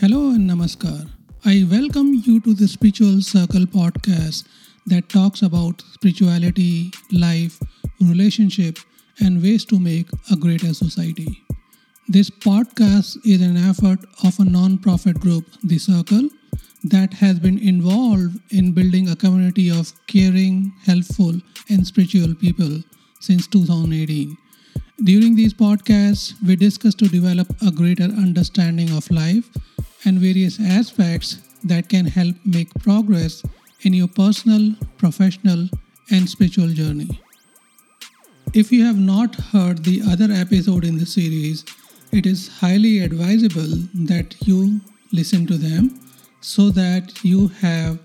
Hello and Namaskar. I welcome you to the Spiritual Circle podcast that talks about spirituality, life, relationship, and ways to make a greater society. This podcast is an effort of a non-profit group, The Circle, that has been involved in building a community of caring, helpful, and spiritual people since 2018. During these podcasts, we discuss to develop a greater understanding of life and various aspects that can help make progress in your personal, professional, and spiritual journey. If you have not heard the other episode in the series, it is highly advisable that you listen to them so that you have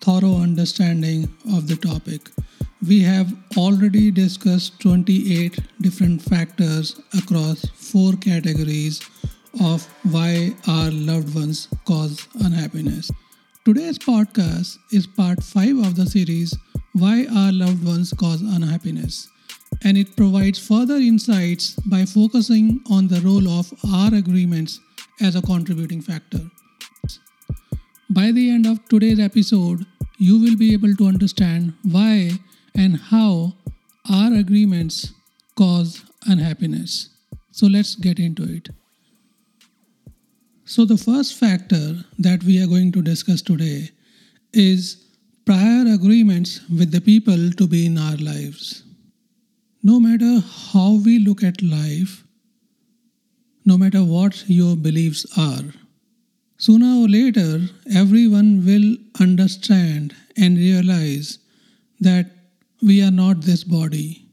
thorough understanding of the topic. We have already discussed 28 different factors across 4 categories of why our loved ones cause unhappiness. Today's podcast is part 5 of the series, Why Our Loved Ones Cause Unhappiness, and it provides further insights by focusing on the role of our agreements as a contributing factor. By the end of today's episode, you will be able to understand why and how our agreements cause unhappiness. So let's get into it. So the first factor that we are going to discuss today is prior agreements with the people to be in our lives. No matter how we look at life, no matter what your beliefs are, sooner or later, everyone will understand and realize that we are not this body.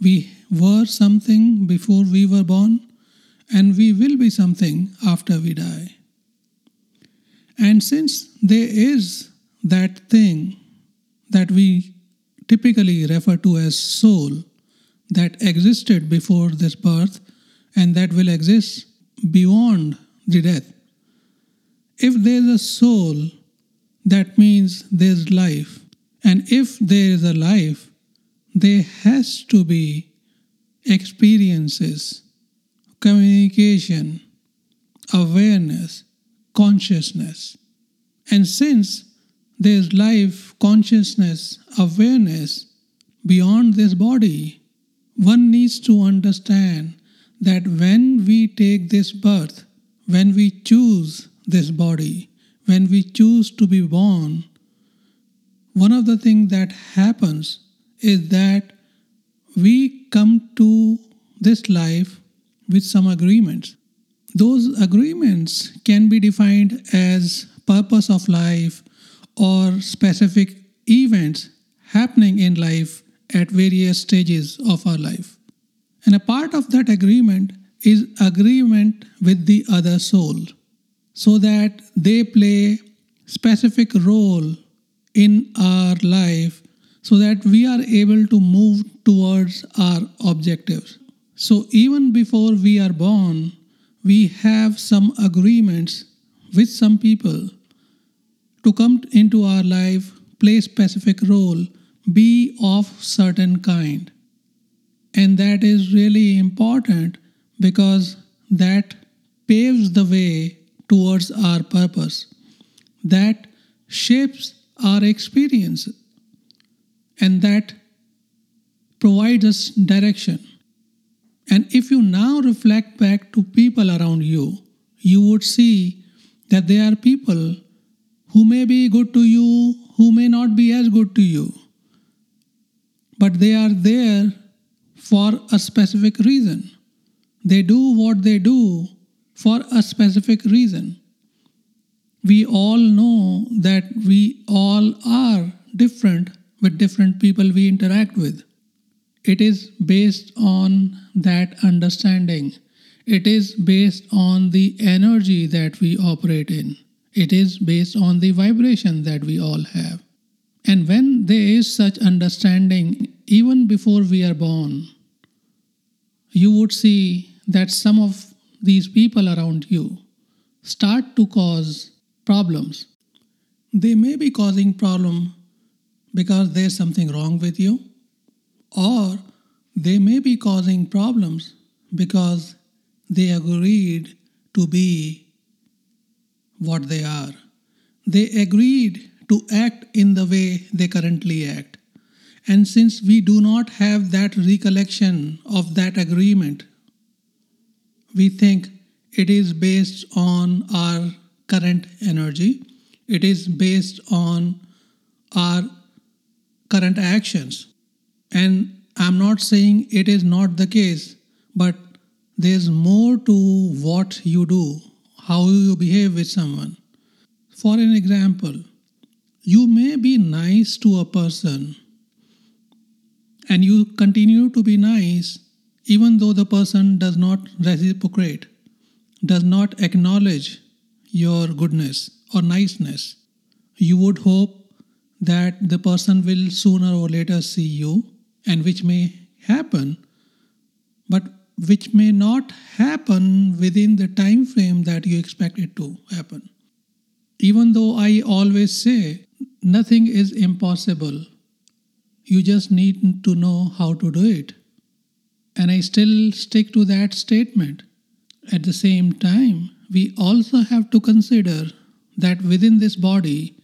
We were something before we were born, and we will be something after we die. And since there is that thing that we typically refer to as soul that existed before this birth and that will exist beyond the death. If there is a soul, that means there is life. And if there is a life, there has to be experiences, communication, awareness, consciousness. And since there is life, consciousness, awareness beyond this body, one needs to understand that when we take this birth, when we choose this body, when we choose to be born, one of the things that happens is that we come to this life with some agreements. Those agreements can be defined as purpose of life or specific events happening in life at various stages of our life. And a part of that agreement is agreement with the other soul, so that they play specific role in our life so that we are able to move towards our objectives. So even before we are born, we have some agreements with some people to come into our life, play specific role, be of certain kind. And that is really important because that paves the way towards our purpose. That shapes our experience, and that provides us direction. And if you now reflect back to people around you, you would see that there are people who may be good to you, who may not be as good to you, but they are there for a specific reason. They do what they do for a specific reason. We all know that we all are different with different people we interact with. It is based on that understanding. It is based on the energy that we operate in. It is based on the vibration that we all have. And when there is such understanding, even before we are born, you would see that some of these people around you start to cause problems. They may be causing problem because there's something wrong with you, or they may be causing problems because they agreed to be what they are. They agreed to act in the way they currently act. And since we do not have that recollection of that agreement, we think it is based on our current energy. It is based on our current actions. And I'm not saying it is not the case, but there's more to what you do, how you behave with someone. For an example, you may be nice to a person and you continue to be nice even though the person does not reciprocate, does not acknowledge your goodness or niceness. You would hope that the person will sooner or later see you, and which may happen, but which may not happen within the time frame that you expect it to happen. Even though I always say nothing is impossible, you just need to know how to do it. And I still stick to that statement. At the same time, we also have to consider that within this body,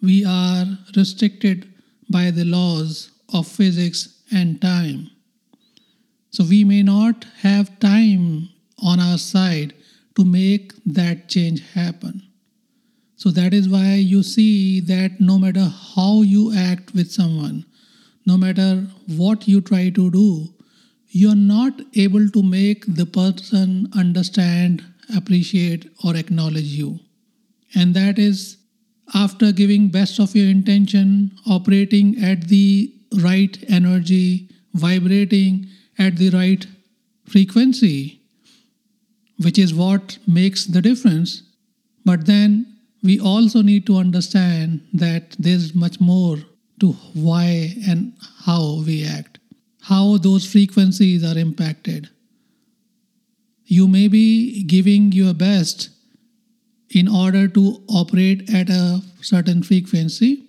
we are restricted by the laws of physics and time. So we may not have time on our side to make that change happen. So that is why you see that no matter how you act with someone, no matter what you try to do, you are not able to make the person understand, appreciate, or acknowledge you. And that is after giving best of your intention, operating at the right energy, vibrating at the right frequency, which is what makes the difference. But then we also need to understand that there's much more to why and how we act, how those frequencies are impacted. You may be giving your best in order to operate at a certain frequency,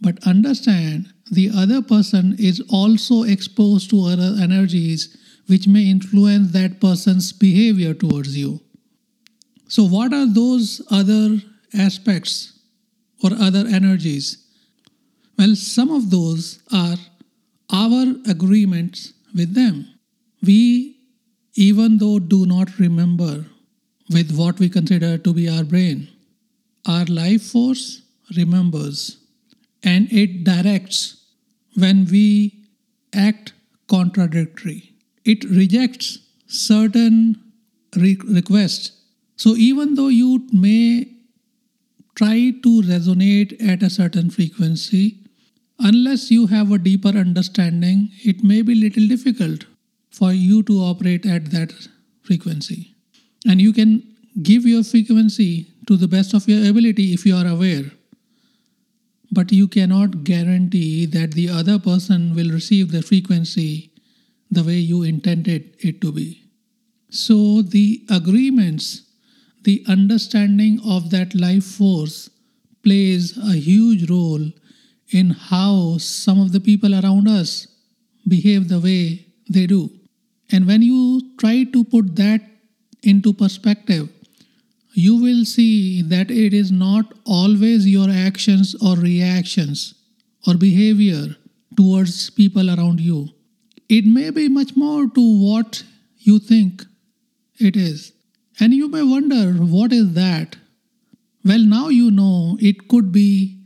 but understand the other person is also exposed to other energies which may influence that person's behavior towards you. So what are those other aspects or other energies? Well, some of those are our agreements with them. We, even though do not remember with what we consider to be our brain, our life force remembers and it directs when we act contradictory. It rejects certain requests. So even though you may try to resonate at a certain frequency, unless you have a deeper understanding, it may be little difficult for you to operate at that frequency. And you can give your frequency to the best of your ability if you are aware. But you cannot guarantee that the other person will receive the frequency the way you intended it to be. So the agreements, the understanding of that life force plays a huge role in how some of the people around us behave the way they do. And when you try to put that into perspective, you will see that it is not always your actions or reactions or behavior towards people around you. It may be much more to what you think it is. And you may wonder, what is that? Well, now you know it could be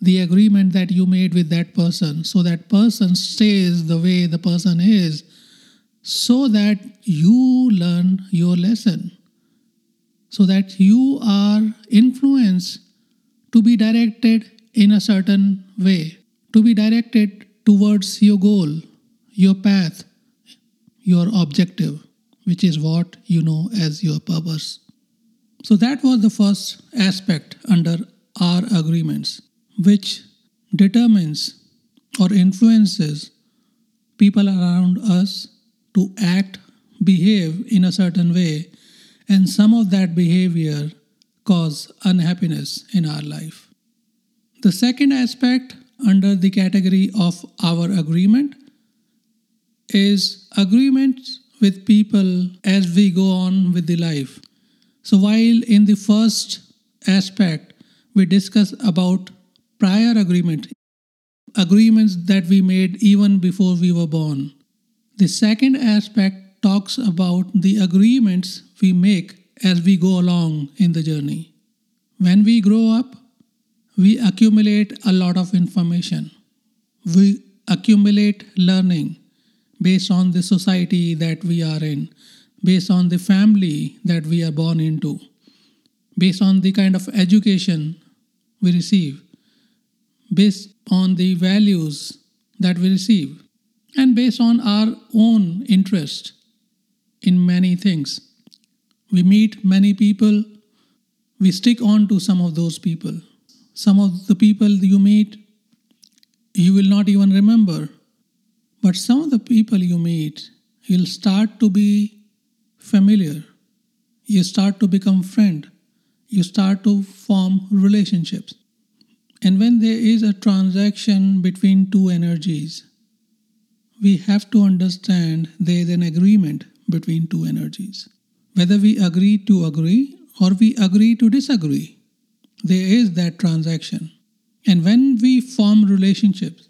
the agreement that you made with that person. So that person stays the way the person is, so that you learn your lesson, so that you are influenced to be directed in a certain way, to be directed towards your goal, your path, your objective, which is what you know as your purpose. So that was the first aspect under our agreements, which determines or influences people around us to act, behave in a certain way, and some of that behavior cause unhappiness in our life. The second aspect under the category of our agreement is agreements with people as we go on with the life. So while in the first aspect, we discuss about prior agreements that we made even before we were born. The second aspect talks about the agreements we make as we go along in the journey. When we grow up, we accumulate a lot of information. We accumulate learning based on the society that we are in, based on the family that we are born into, based on the kind of education we receive, based on the values that we receive, and based on our own interest in many things. We meet many people, we stick on to some of those people. Some of the people you meet, you will not even remember. But some of the people you meet, you'll start to be familiar. You start to become friend. You start to form relationships. And when there is a transaction between two energies, we have to understand there is an agreement between two energies. Whether we agree to agree or we agree to disagree, there is that transaction. And when we form relationships,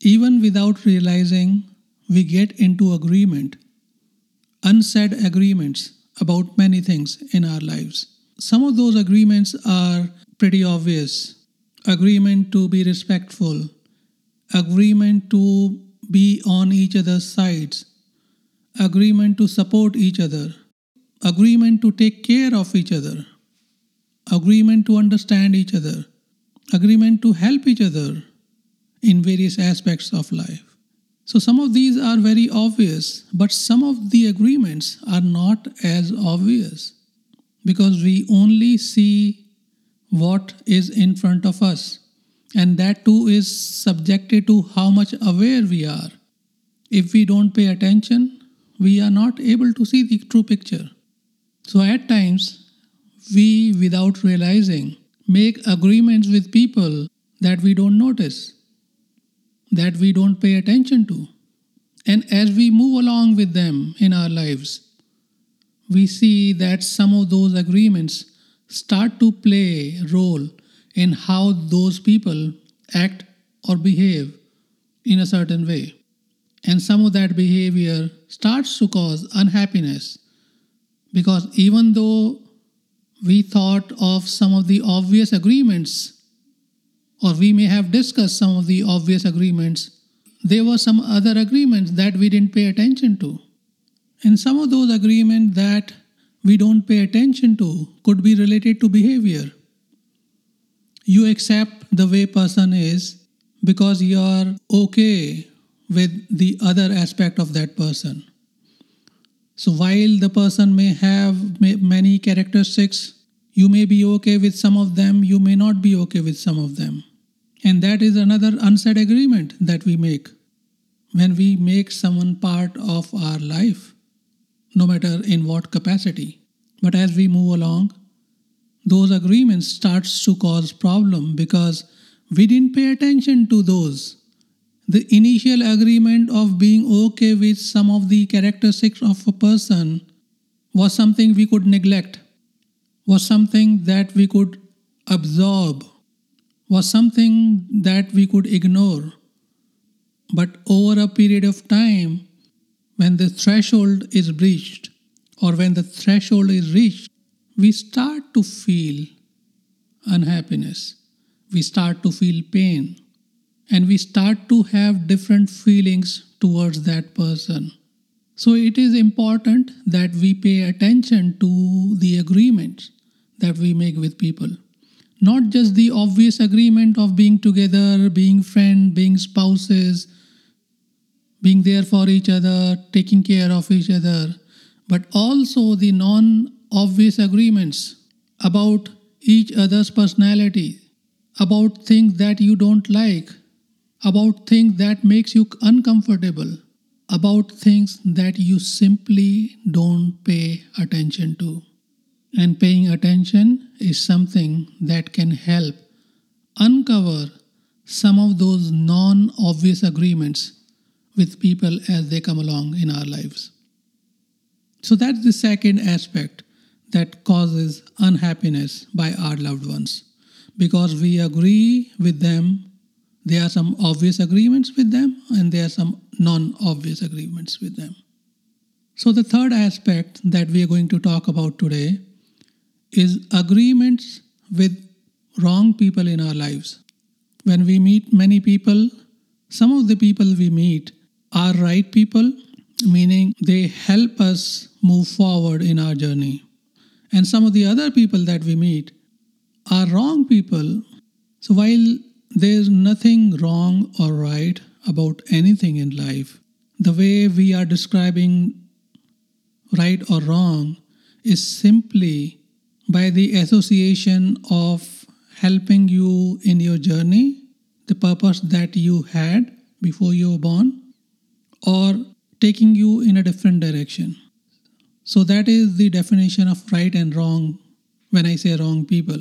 even without realizing, we get into agreement, unsaid agreements about many things in our lives. Some of those agreements are pretty obvious. Agreement to be respectful, agreement to be on each other's sides, agreement to support each other, agreement to take care of each other, agreement to understand each other, agreement to help each other in various aspects of life. So some of these are very obvious, but some of the agreements are not as obvious because we only see what is in front of us, and that too is subjected to how much aware we are. If we don't pay attention, we are not able to see the true picture. So at times, we, without realizing, make agreements with people that we don't notice, that we don't pay attention to. And as we move along with them in our lives, we see that some of those agreements start to play a role in how those people act or behave in a certain way. And some of that behavior starts to cause unhappiness, because even though we thought of some of the obvious agreements, or we may have discussed some of the obvious agreements, there were some other agreements that we didn't pay attention to. And some of those agreements that we don't pay attention to could be related to behavior. You accept the way person is because you are okay with the other aspect of that person. So while the person may have many characteristics, you may be okay with some of them, you may not be okay with some of them. And that is another unsaid agreement that we make. When we make someone part of our life, no matter in what capacity. But as we move along, those agreements starts to cause problem because we didn't pay attention to those. The initial agreement of being okay with some of the characteristics of a person was something we could neglect, was something that we could absorb, was something that we could ignore. But over a period of time, when the threshold is breached, or when the threshold is reached, we start to feel unhappiness, we start to feel pain, and we start to have different feelings towards that person. So it is important that we pay attention to the agreements that we make with people. Not just the obvious agreement of being together, being friends, being spouses, being there for each other, taking care of each other, but also the non-obvious agreements about each other's personality, about things that you don't like, about things that makes you uncomfortable, about things that you simply don't pay attention to. And paying attention is something that can help uncover some of those non-obvious agreements with people as they come along in our lives. So that's the second aspect, that causes unhappiness by our loved ones, because we agree with them. There are some obvious agreements with them, and there are some non-obvious agreements with them. So the third aspect that we are going to talk about today is agreements with wrong people in our lives. When we meet many people, some of the people we meet are right people, meaning they help us move forward in our journey. And some of the other people that we meet are wrong people. So while there's nothing wrong or right about anything in life, the way we are describing right or wrong is simply by the association of helping you in your journey, the purpose that you had before you were born, or taking you in a different direction. So that is the definition of right and wrong when I say wrong people.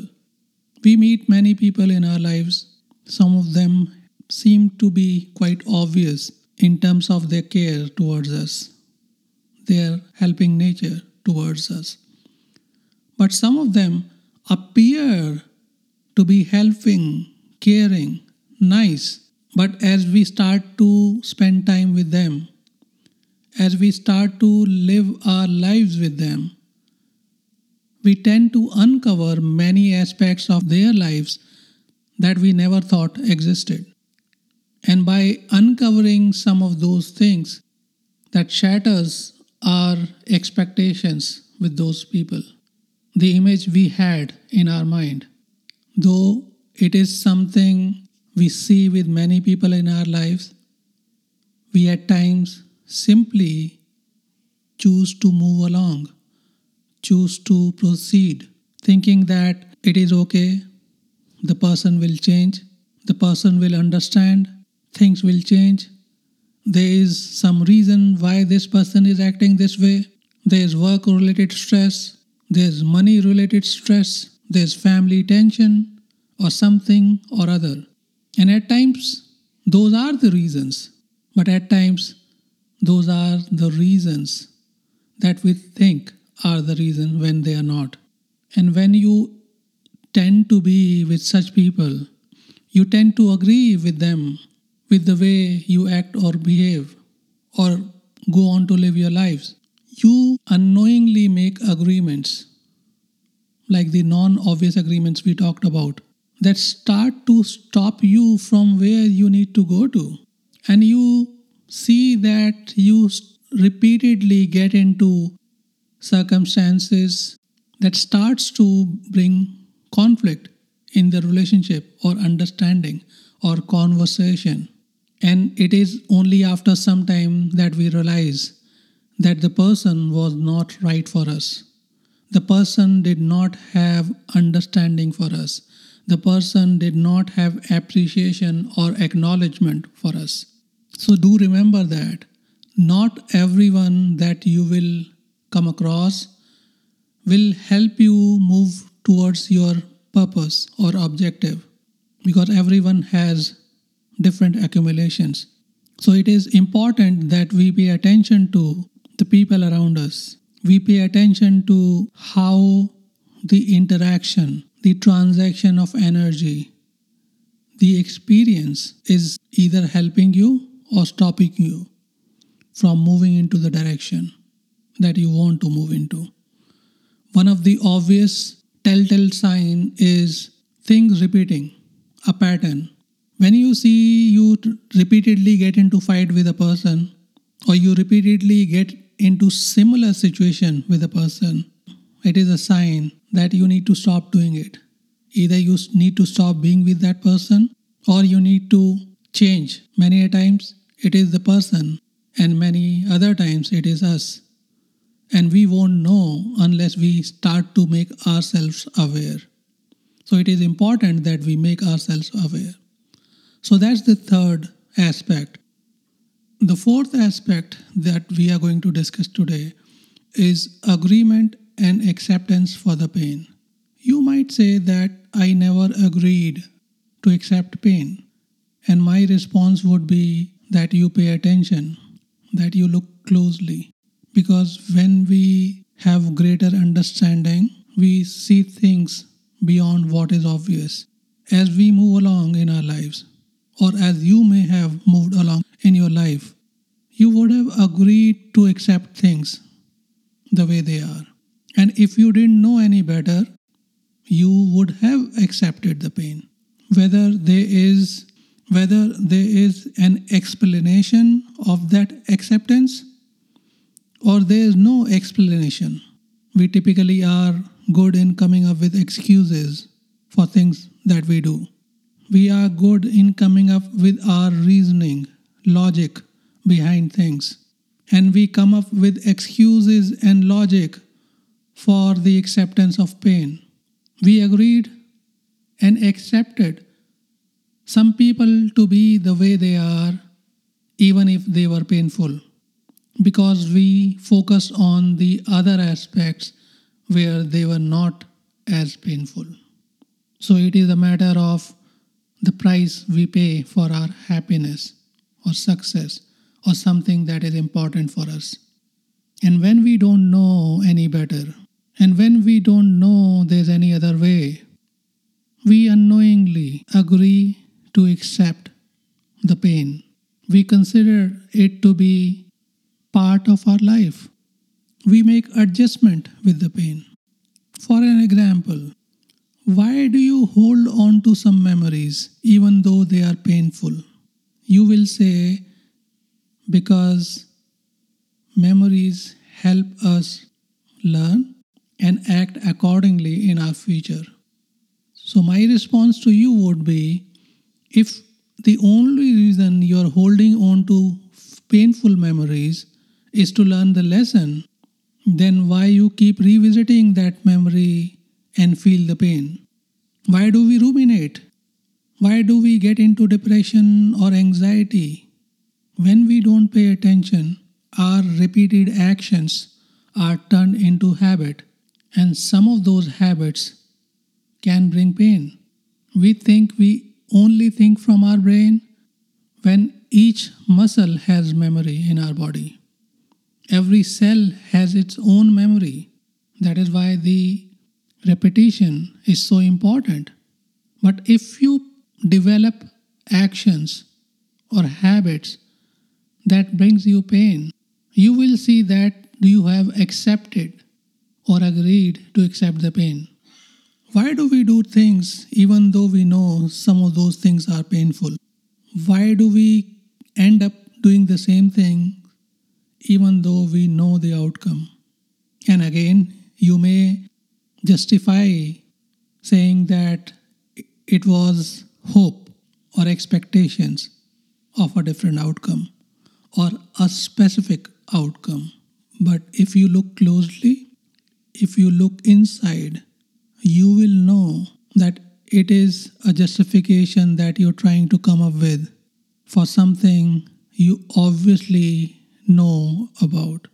We meet many people in our lives. Some of them seem to be quite obvious in terms of their care towards us, their helping nature towards us. But some of them appear to be helping, caring, nice. But as we start to spend time with them, as we start to live our lives with them, we tend to uncover many aspects of their lives that we never thought existed. And by uncovering some of those things, that shatters our expectations with those people, the image we had in our mind. Though it is something we see with many people in our lives, we at times simply choose to move along, choose to proceed, thinking that it is okay, the person will change, the person will understand, things will change. There is some reason why this person is acting this way. There is work-related stress, there is money-related stress, there is family tension or something or other. And at times, those are the reasons. But at times, those are the reasons that we think are the reason when they are not. And when you tend to be with such people, you tend to agree with them, with the way you act or behave or go on to live your lives. You unknowingly make agreements, like the non-obvious agreements we talked about, that start to stop you from where you need to go to. And you see that you repeatedly get into circumstances that starts to bring conflict in the relationship or understanding or conversation. And it is only after some time that we realize that the person was not right for us. The person did not have understanding for us. The person did not have appreciation or acknowledgement for us. So do remember that not everyone that you will come across will help you move towards your purpose or objective, because everyone has different accumulations. So it is important that we pay attention to the people around us. We pay attention to how the interaction, the transaction of energy, the experience is either helping you or stopping you from moving into the direction that you want to move into. One of the obvious telltale sign is things repeating, a pattern. When you see you repeatedly get into fight with a person, or you repeatedly get into similar situation with a person, it is a sign that you need to stop doing it. Either you need to stop being with that person, or you need to change. Many a times it is the person, and many other times it is us. And we won't know unless we start to make ourselves aware. So it is important that we make ourselves aware. So that's the third aspect. The fourth aspect that we are going to discuss today is agreement and acceptance for the pain. You might say that I never agreed to accept pain. And my response would be that you pay attention, that you look closely. Because when we have greater understanding, we see things beyond what is obvious. As we move along in our lives, or as you may have moved along in your life, you would have agreed to accept things the way they are. And if you didn't know any better, you would have accepted the pain. Whether there is an explanation of that acceptance or there is no explanation. We typically are good in coming up with excuses for things that we do. We are good in coming up with our reasoning, logic behind things. And we come up with excuses and logic for the acceptance of pain. We agreed and accepted some people to be the way they are, even if they were painful, because we focused on the other aspects where they were not as painful. So it is a matter of the price we pay for our happiness or success or something that is important for us. And when we don't know any better, and when we don't know there's any other way, we unknowingly agree to accept the pain. We consider it to be part of our life. We make adjustment with the pain. For an example, why do you hold on to some memories even though they are painful? You will say, because memories help us learn and act accordingly in our future. So my response to you would be, if the only reason you're holding on to painful memories is to learn the lesson, then why you keep revisiting that memory and feel the pain? Why do we ruminate? Why do we get into depression or anxiety? When we don't pay attention, our repeated actions are turned into habit, and some of those habits can bring pain. We only think from our brain when each muscle has memory in our body. Every cell has its own memory. That is why the repetition is so important. But if you develop actions or habits that brings you pain, you will see that you have accepted or agreed to accept the pain. Why do we do things even though we know some of those things are painful? Why do we end up doing the same thing even though we know the outcome? And again, you may justify saying that it was hope or expectations of a different outcome or a specific outcome. But if you look closely, if you look inside, you will know that it is a justification that you're trying to come up with for something you obviously know about.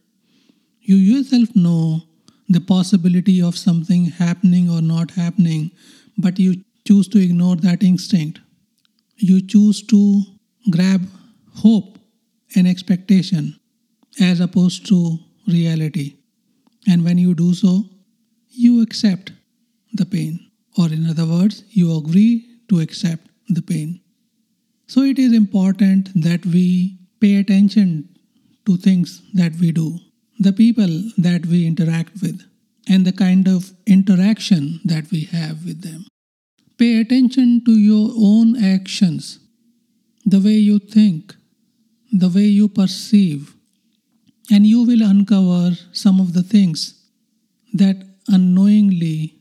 You yourself know the possibility of something happening or not happening, but you choose to ignore that instinct. You choose to grab hope and expectation as opposed to reality. And when you do so, you accept the pain, or in other words, you agree to accept the pain. So it is important that we pay attention to things that we do, the people that we interact with, and the kind of interaction that we have with them. Pay attention to your own actions, the way you think, the way you perceive, and you will uncover some of the things that unknowingly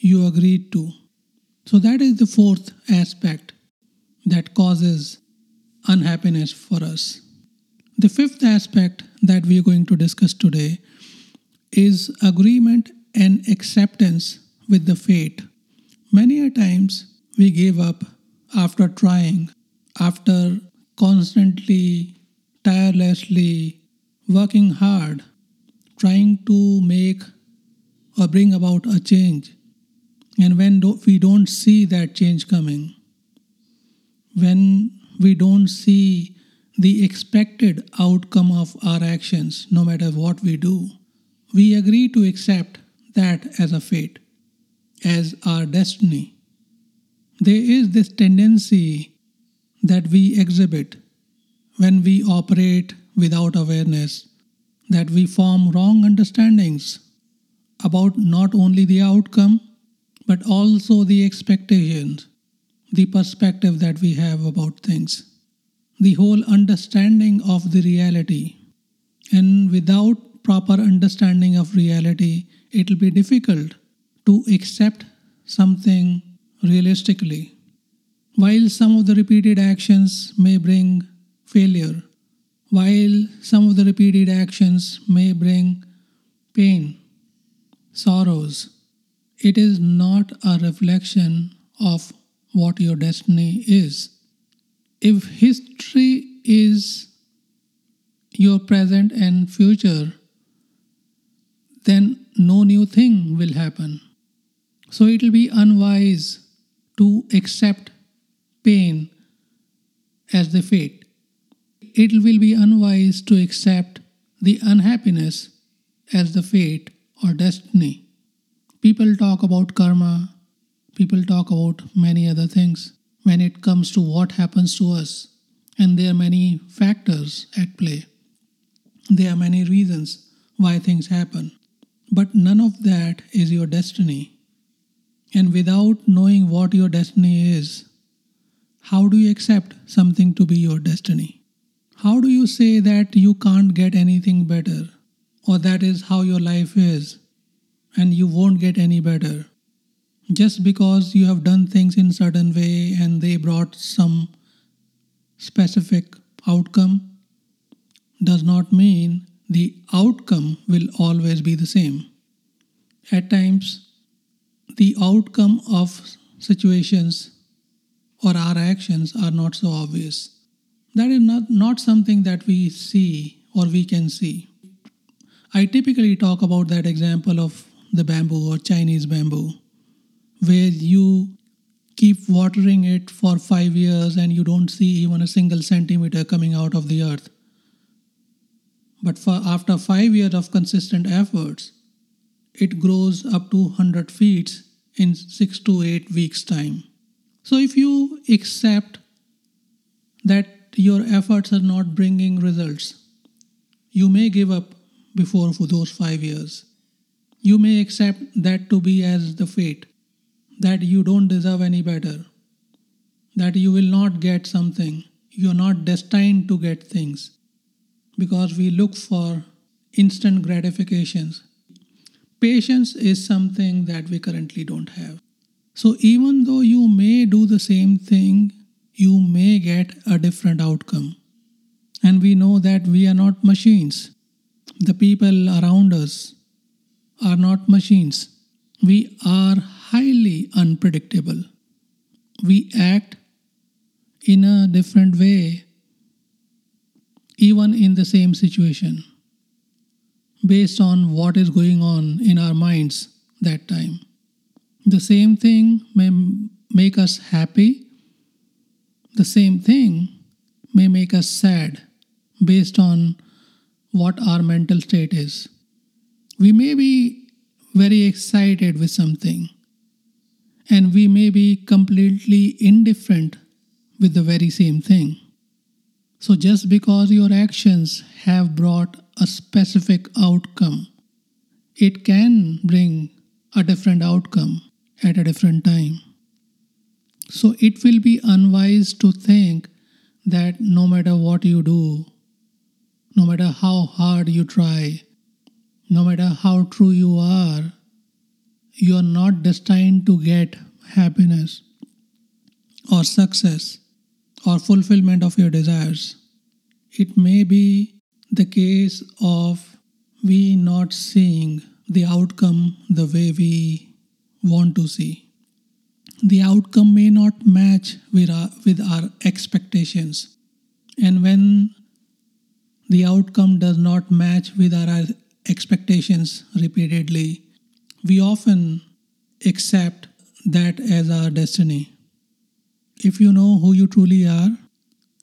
you agreed to. So that is the fourth aspect that causes unhappiness for us. The fifth aspect that we are going to discuss today is agreement and acceptance with the fate. Many a times we give up after trying, after constantly, tirelessly working hard, trying to make or bring about a change. And when we don't see that change coming, when we don't see the expected outcome of our actions, no matter what we do, We agree to accept that as a fate, as our destiny. There is this tendency that we exhibit when we operate without awareness, that we form wrong understandings about not only the outcome, but also the expectations, the perspective that we have about things, the whole understanding of the reality. And without proper understanding of reality, it'll be difficult to accept something realistically. While some of the repeated actions may bring failure, while some of the repeated actions may bring pain, sorrows, it is not a reflection of what your destiny is. If history is your present and future, then no new thing will happen. So it will be unwise to accept pain as the fate. It will be unwise to accept the unhappiness as the fate or destiny. People talk about karma. People talk about many other things when it comes to what happens to us. And there are many factors at play. There are many reasons why things happen. But none of that is your destiny. And without knowing what your destiny is, how do you accept something to be your destiny? How do you say that you can't get anything better? Or that is how your life is and you won't get any better? Just because you have done things in a certain way and they brought some specific outcome does not mean the outcome will always be the same. At times, the outcome of situations or our actions are not so obvious. That is not something that we see or we can see. I typically talk about that example of the bamboo or Chinese bamboo, where you keep watering it for 5 years and you don't see even a single centimeter coming out of the earth. But after 5 years of consistent efforts, it grows up to 100 feet in 6 to 8 weeks' time. So if you accept that your efforts are not bringing results, you may give up before those 5 years. You may accept that to be as the fate, that you don't deserve any better, that you will not get something, you are not destined to get things, because we look for instant gratifications. Patience is something that we currently don't have. So even though you may do the same thing, you may get a different outcome. And we know that we are not machines. The people around us are not machines. We are highly unpredictable. We act in a different way, even in the same situation, based on what is going on in our minds that time. The same thing may make us happy. The same thing may make us sad, based on what our mental state is. We may be very excited with something, and we may be completely indifferent with the very same thing. So just because your actions have brought a specific outcome, it can bring a different outcome at a different time. So it will be unwise to think that no matter what you do, no matter how hard you try, no matter how true you are not destined to get happiness or success or fulfillment of your desires. It may be the case of we not seeing the outcome the way we want to see. The outcome may not match with our expectations. And when the outcome does not match with our expectations repeatedly, we often accept that as our destiny. If you know who you truly are,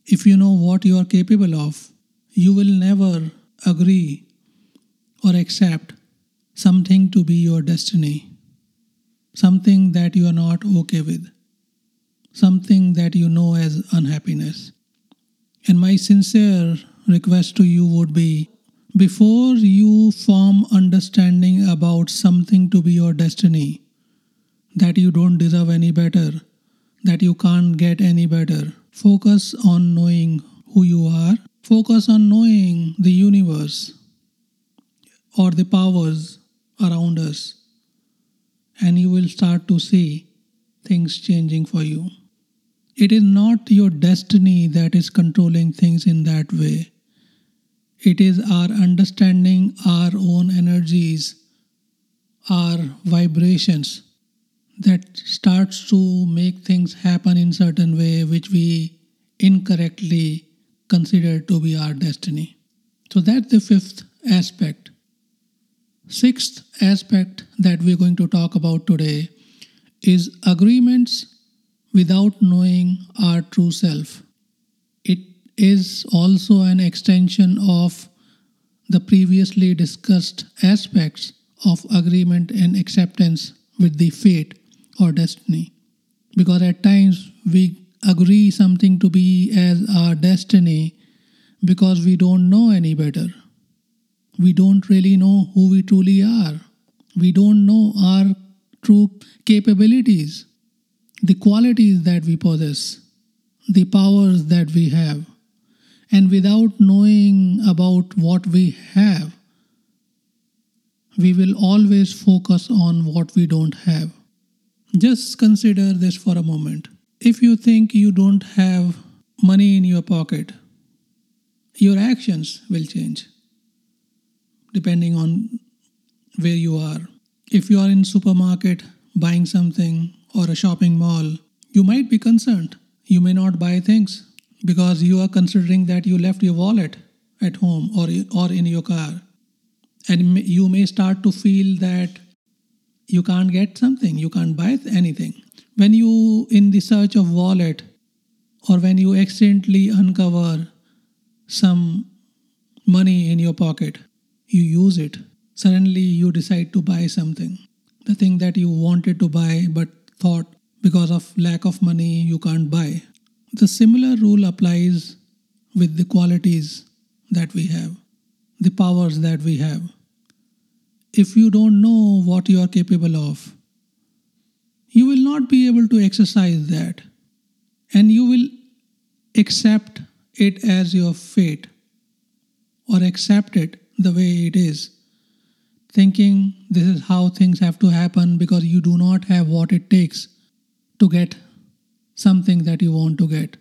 if you know what you are capable of, you will never agree or accept something to be your destiny, something that you are not okay with, something that you know as unhappiness. And my sincere request to you would be, before you form understanding about something to be your destiny, that you don't deserve any better, that you can't get any better, focus on knowing who you are, focus on knowing the universe or the powers around us, and you will start to see things changing for you. It is not your destiny that is controlling things in that way. It is our understanding, our own energies, our vibrations that starts to make things happen in certain way which we incorrectly consider to be our destiny. So that's the fifth aspect. Sixth aspect that we're going to talk about today is agreements without knowing our true self. It is also an extension of the previously discussed aspects of agreement and acceptance with the fate or destiny. Because at times we agree something to be as our destiny because we don't know any better. We don't really know who we truly are. We don't know our true capabilities, the qualities that we possess, the powers that we have. And without knowing about what we have, we will always focus on what we don't have. Just consider this for a moment. If you think you don't have money in your pocket, your actions will change depending on where you are. If you are in supermarket buying something or a shopping mall, you might be concerned. You may not buy things because you are considering that you left your wallet at home or in your car. And you may start to feel that you can't get something, you can't buy anything. When you in the search of wallet or when you accidentally uncover some money in your pocket, you use it. Suddenly you decide to buy something. The thing that you wanted to buy but thought because of lack of money you can't buy. The similar rule applies with the qualities that we have, the powers that we have. If you don't know what you are capable of, you will not be able to exercise that, and you will accept it as your fate or accept it the way it is, thinking this is how things have to happen because you do not have what it takes to get something that you want to get.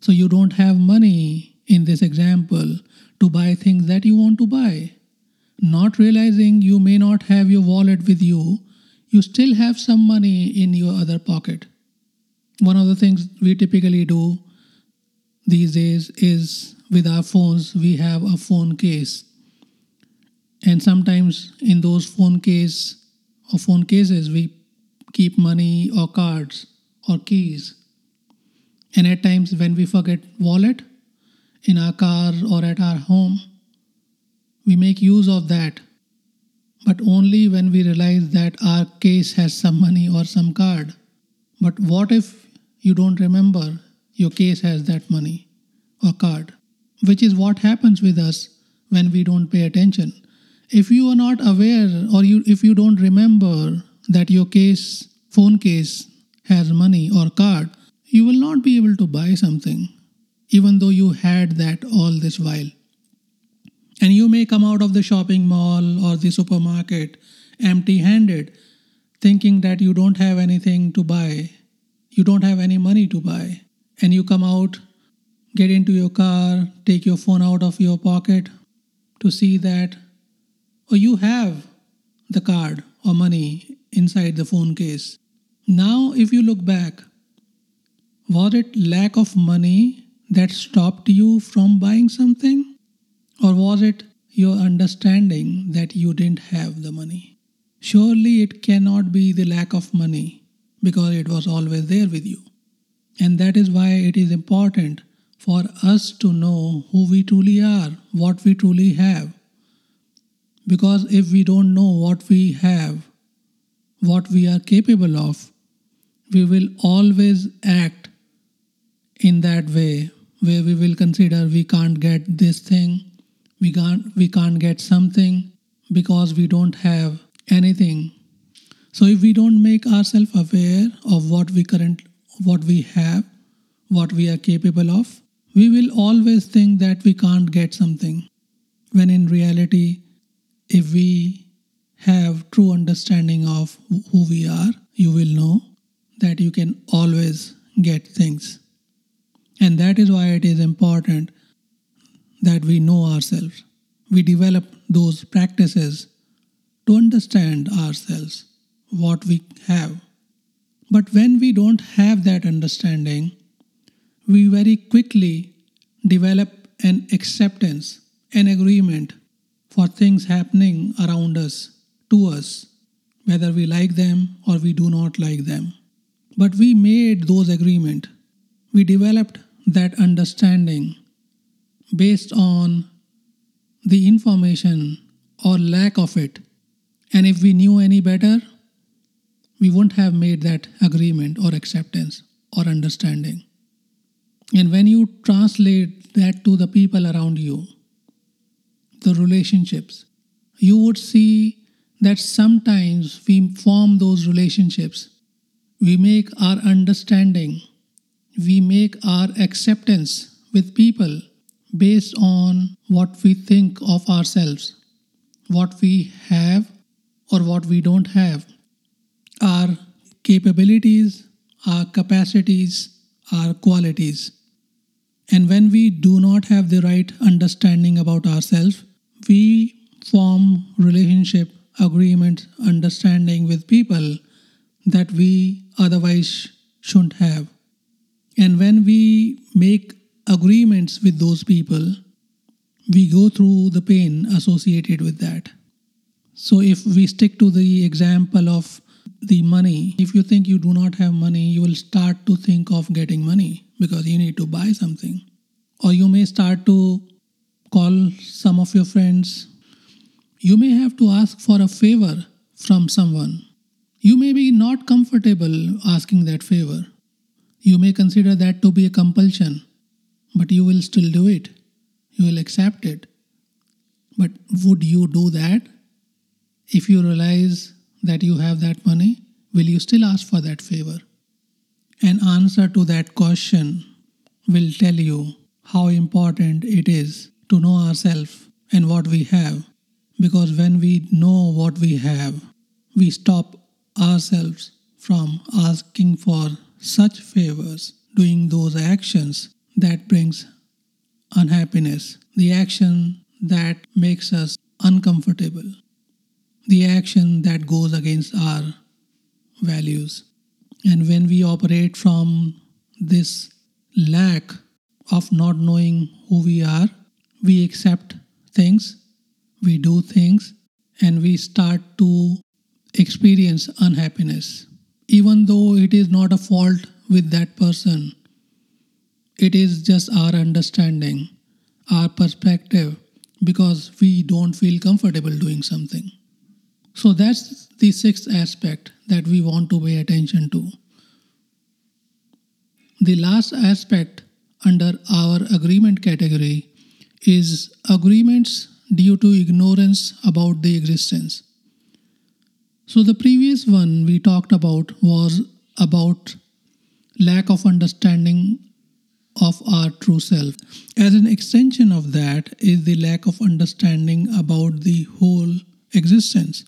So you don't have money in this example to buy things that you want to buy. Not realizing you may not have your wallet with you, you still have some money in your other pocket. One of the things we typically do these days is with our phones, we have a phone case. And sometimes in those phone cases, we keep money or cards or keys. And at times when we forget wallet, in our car or at our home, we make use of that, but only when we realize that our case has some money or some card. But what if you don't remember your case has that money or card, which is what happens with us when we don't pay attention. If you are not aware or if you don't remember that your case, phone case has money or card, you will not be able to buy something, even though you had that all this while. And you may come out of the shopping mall or the supermarket empty-handed, thinking that you don't have anything to buy, you don't have any money to buy. And you come out, get into your car, take your phone out of your pocket to see that or you have the card or money inside the phone case. Now, if you look back, was it lack of money that stopped you from buying something? Or was it your understanding that you didn't have the money? Surely it cannot be the lack of money because it was always there with you. And that is why it is important for us to know who we truly are, what we truly have. Because if we don't know what we have, what we are capable of, we will always act in that way where we will consider we can't get this thing, we can't get something because we don't have anything. So if we don't make ourselves aware of what we have, what we are capable of, we will always think that we can't get something. When in reality, if we have true understanding of who we are, you will know that you can always get things. And that is why it is important that we know ourselves. We develop those practices to understand ourselves, what we have. But when we don't have that understanding, we very quickly develop an acceptance, an agreement for things happening around us, to us, whether we like them or we do not like them. But we made those agreements. We developed that understanding based on the information or lack of it. And if we knew any better, we wouldn't have made that agreement or acceptance or understanding. And when you translate that to the people around you, the relationships, you would see that sometimes we form those relationships. We make our understanding, we make our acceptance with people based on what we think of ourselves, what we have or what we don't have, our capabilities, our capacities, our qualities. And when we do not have the right understanding about ourselves, we form relationship, agreement, understanding with people that we otherwise shouldn't have. And when we make agreements with those people, we go through the pain associated with that. So if we stick to the example of the money, if you think you do not have money, you will start to think of getting money because you need to buy something. Or you may start to call some of your friends. You may have to ask for a favor from someone. You may be not comfortable asking that favor. You may consider that to be a compulsion, but you will still do it. You will accept it. But would you do that? If you realize that you have that money, will you still ask for that favor? An answer to that question will tell you how important it is to know ourselves and what we have. Because when we know what we have, we stop ourselves from asking for such favors, doing those actions that brings unhappiness, the action that makes us uncomfortable, the action that goes against our values. And when we operate from this lack of not knowing who we are, we accept things, we do things, and we start to experience unhappiness. Even though it is not a fault with that person, it is just our understanding, our perspective, because we don't feel comfortable doing something. So that's the sixth aspect that we want to pay attention to. The last aspect under our agreement category is agreements due to ignorance about the existence. So the previous one we talked about was about lack of understanding of our true self. As an extension of that is the lack of understanding about the whole existence.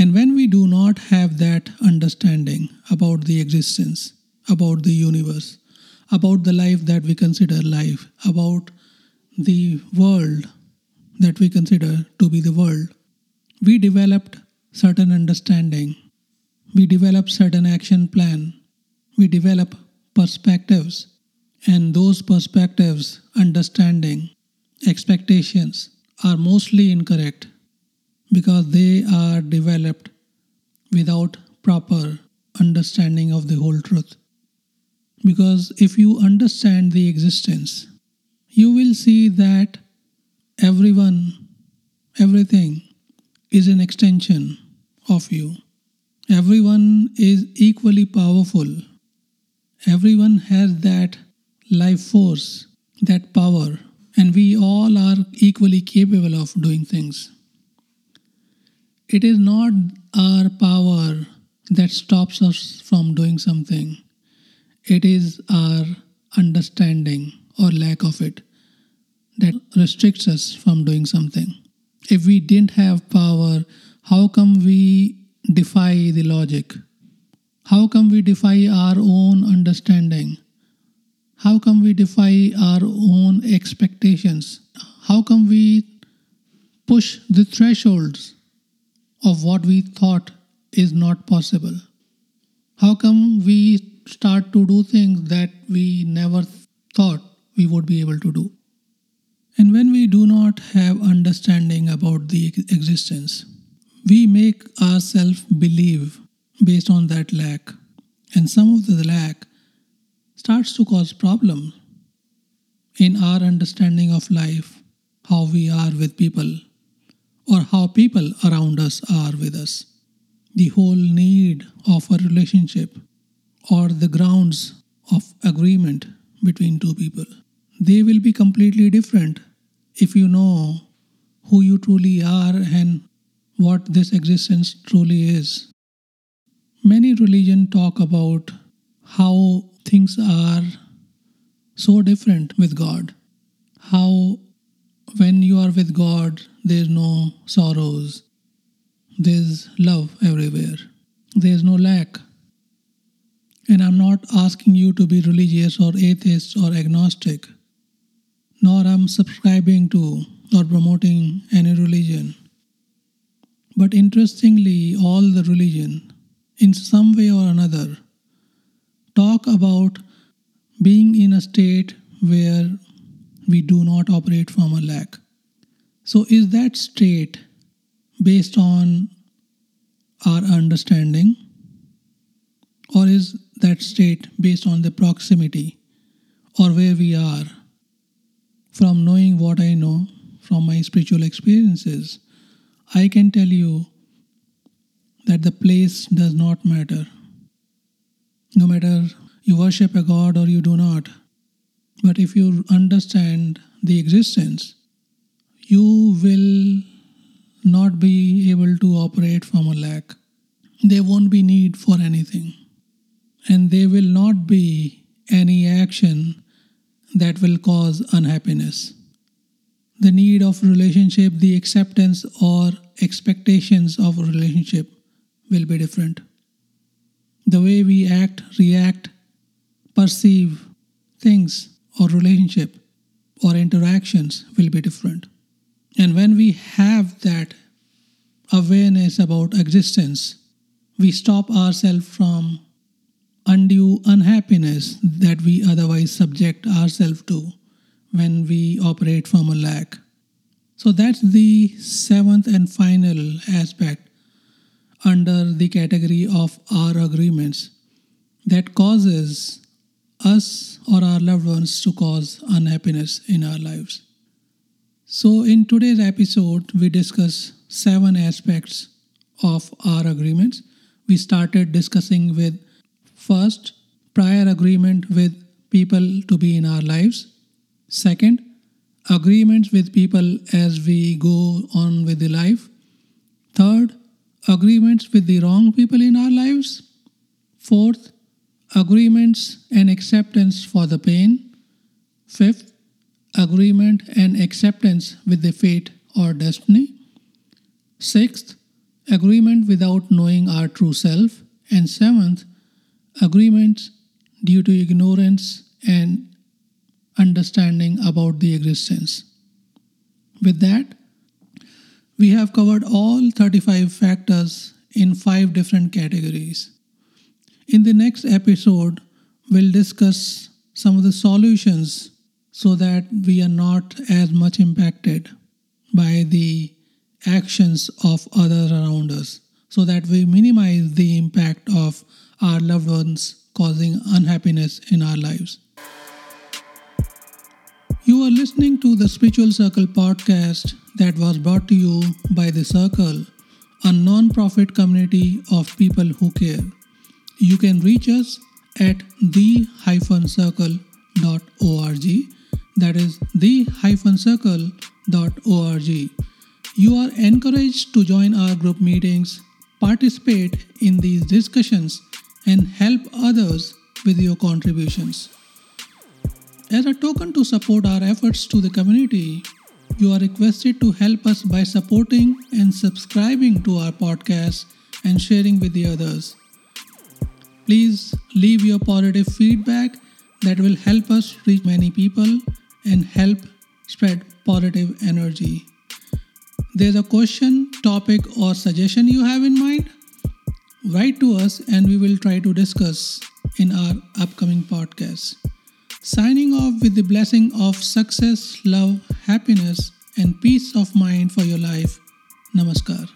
And when we do not have that understanding about the existence, about the universe, about the life that we consider life, about the world that we consider to be the world, we developed certain understanding, we develop certain action plan, we develop perspectives, and those perspectives, understanding, expectations are mostly incorrect because they are developed without proper understanding of the whole truth. Because if you understand the existence, you will see that everyone, Everything is an extension of you. Everyone is equally powerful. Everyone has that life force, that power, and we all are equally capable of doing things. It is not our power that stops us from doing something. It is our understanding or lack of it that restricts us from doing something. If we didn't have power, how come we defy the logic? How come we defy our own understanding? How come we defy our own expectations? How come we push the thresholds of what we thought is not possible? How come we start to do things that we never thought we would be able to do? And when we do not have understanding about the existence, we make ourselves believe based on that lack. And some of the lack starts to cause problem in our understanding of life, how we are with people, or how people around us are with us. The whole need of a relationship or the grounds of agreement between two people, they will be completely different if you know who you truly are and what this existence truly is. Many religions talk about how things are so different with God. How when you are with God, there's no sorrows. There's love everywhere. There's no lack. And I'm not asking you to be religious or atheist or agnostic, nor I'm subscribing to or promoting any religion. But interestingly, all the religion, in some way or another, talk about being in a state where we do not operate from a lack. So is that state based on our understanding? Or is that state based on the proximity or where we are? From knowing what I know from my spiritual experiences, I can tell you that the place does not matter. No matter you worship a god or you do not, but if you understand the existence, you will not be able to operate from a lack. There won't be need for anything. And there will not be any action that will cause unhappiness. The need of relationship, the acceptance or expectations of a relationship will be different. The way we act, react, perceive things or relationship or interactions will be different. And when we have that awareness about existence, we stop ourselves from undue unhappiness that we otherwise subject ourselves to when we operate from a lack. So that's the seventh and final aspect under the category of our agreements that causes us or our loved ones to cause unhappiness in our lives. So in today's episode, we discuss seven aspects of our agreements. We started discussing with first, prior agreement with people to be in our lives. Second, agreements with people as we go on with the life. Third, agreements with the wrong people in our lives. Fourth, agreements and acceptance for the pain. Fifth, agreement and acceptance with the fate or destiny. Sixth, agreement without knowing our true self. And seventh, agreements due to ignorance and understanding about the existence. With that, we have covered all 35 factors in 5 different categories. In the next episode, we'll discuss some of the solutions so that we are not as much impacted by the actions of others around us, so that we minimize the impact of our loved ones causing unhappiness in our lives. You are listening listening to the Spiritual Circle podcast that was brought to you by The Circle, a non-profit community of people who care. You can reach us at the-circle.org. That is the-circle.org. You are encouraged to join our group meetings, participate in these discussions, and help others with your contributions. As a token to support our efforts to the community, you are requested to help us by supporting and subscribing to our podcast and sharing with the others. Please leave your positive feedback that will help us reach many people and help spread positive energy. There's a question, topic, or suggestion you have in mind? Write to us and we will try to discuss in our upcoming podcast. Signing off with the blessing of success, love, happiness, and peace of mind for your life. Namaskar.